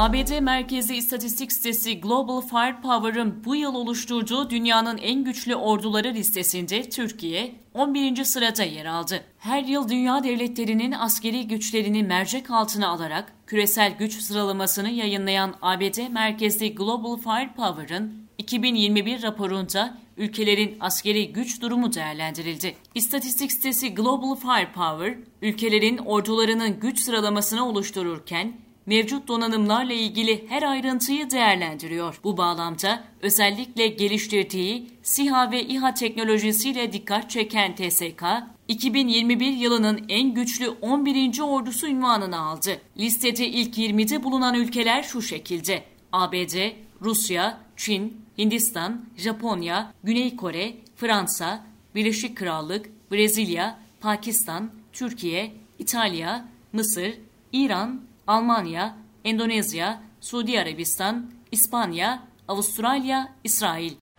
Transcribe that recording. ABD merkezi istatistik sitesi Global Firepower'ın bu yıl oluşturduğu dünyanın en güçlü orduları listesinde Türkiye 11. sırada yer aldı. Her yıl dünya devletlerinin askeri güçlerini mercek altına alarak küresel güç sıralamasını yayınlayan ABD merkezli Global Firepower'ın 2021 raporunda ülkelerin askeri güç durumu değerlendirildi. İstatistik sitesi Global Firepower, ülkelerin ordularının güç sıralamasını oluştururken mevcut donanımlarla ilgili her ayrıntıyı değerlendiriyor. Bu bağlamda özellikle geliştirdiği SİHA ve İHA teknolojisiyle dikkat çeken TSK, 2021 yılının en güçlü 11. ordusu unvanını aldı. Listede ilk 20'de bulunan ülkeler şu şekilde: ABD, Rusya, Çin, Hindistan, Japonya, Güney Kore, Fransa, Birleşik Krallık, Brezilya, Pakistan, Türkiye, İtalya, Mısır, İran, Almanya, Endonezya, Suudi Arabistan, İspanya, Avustralya, İsrail.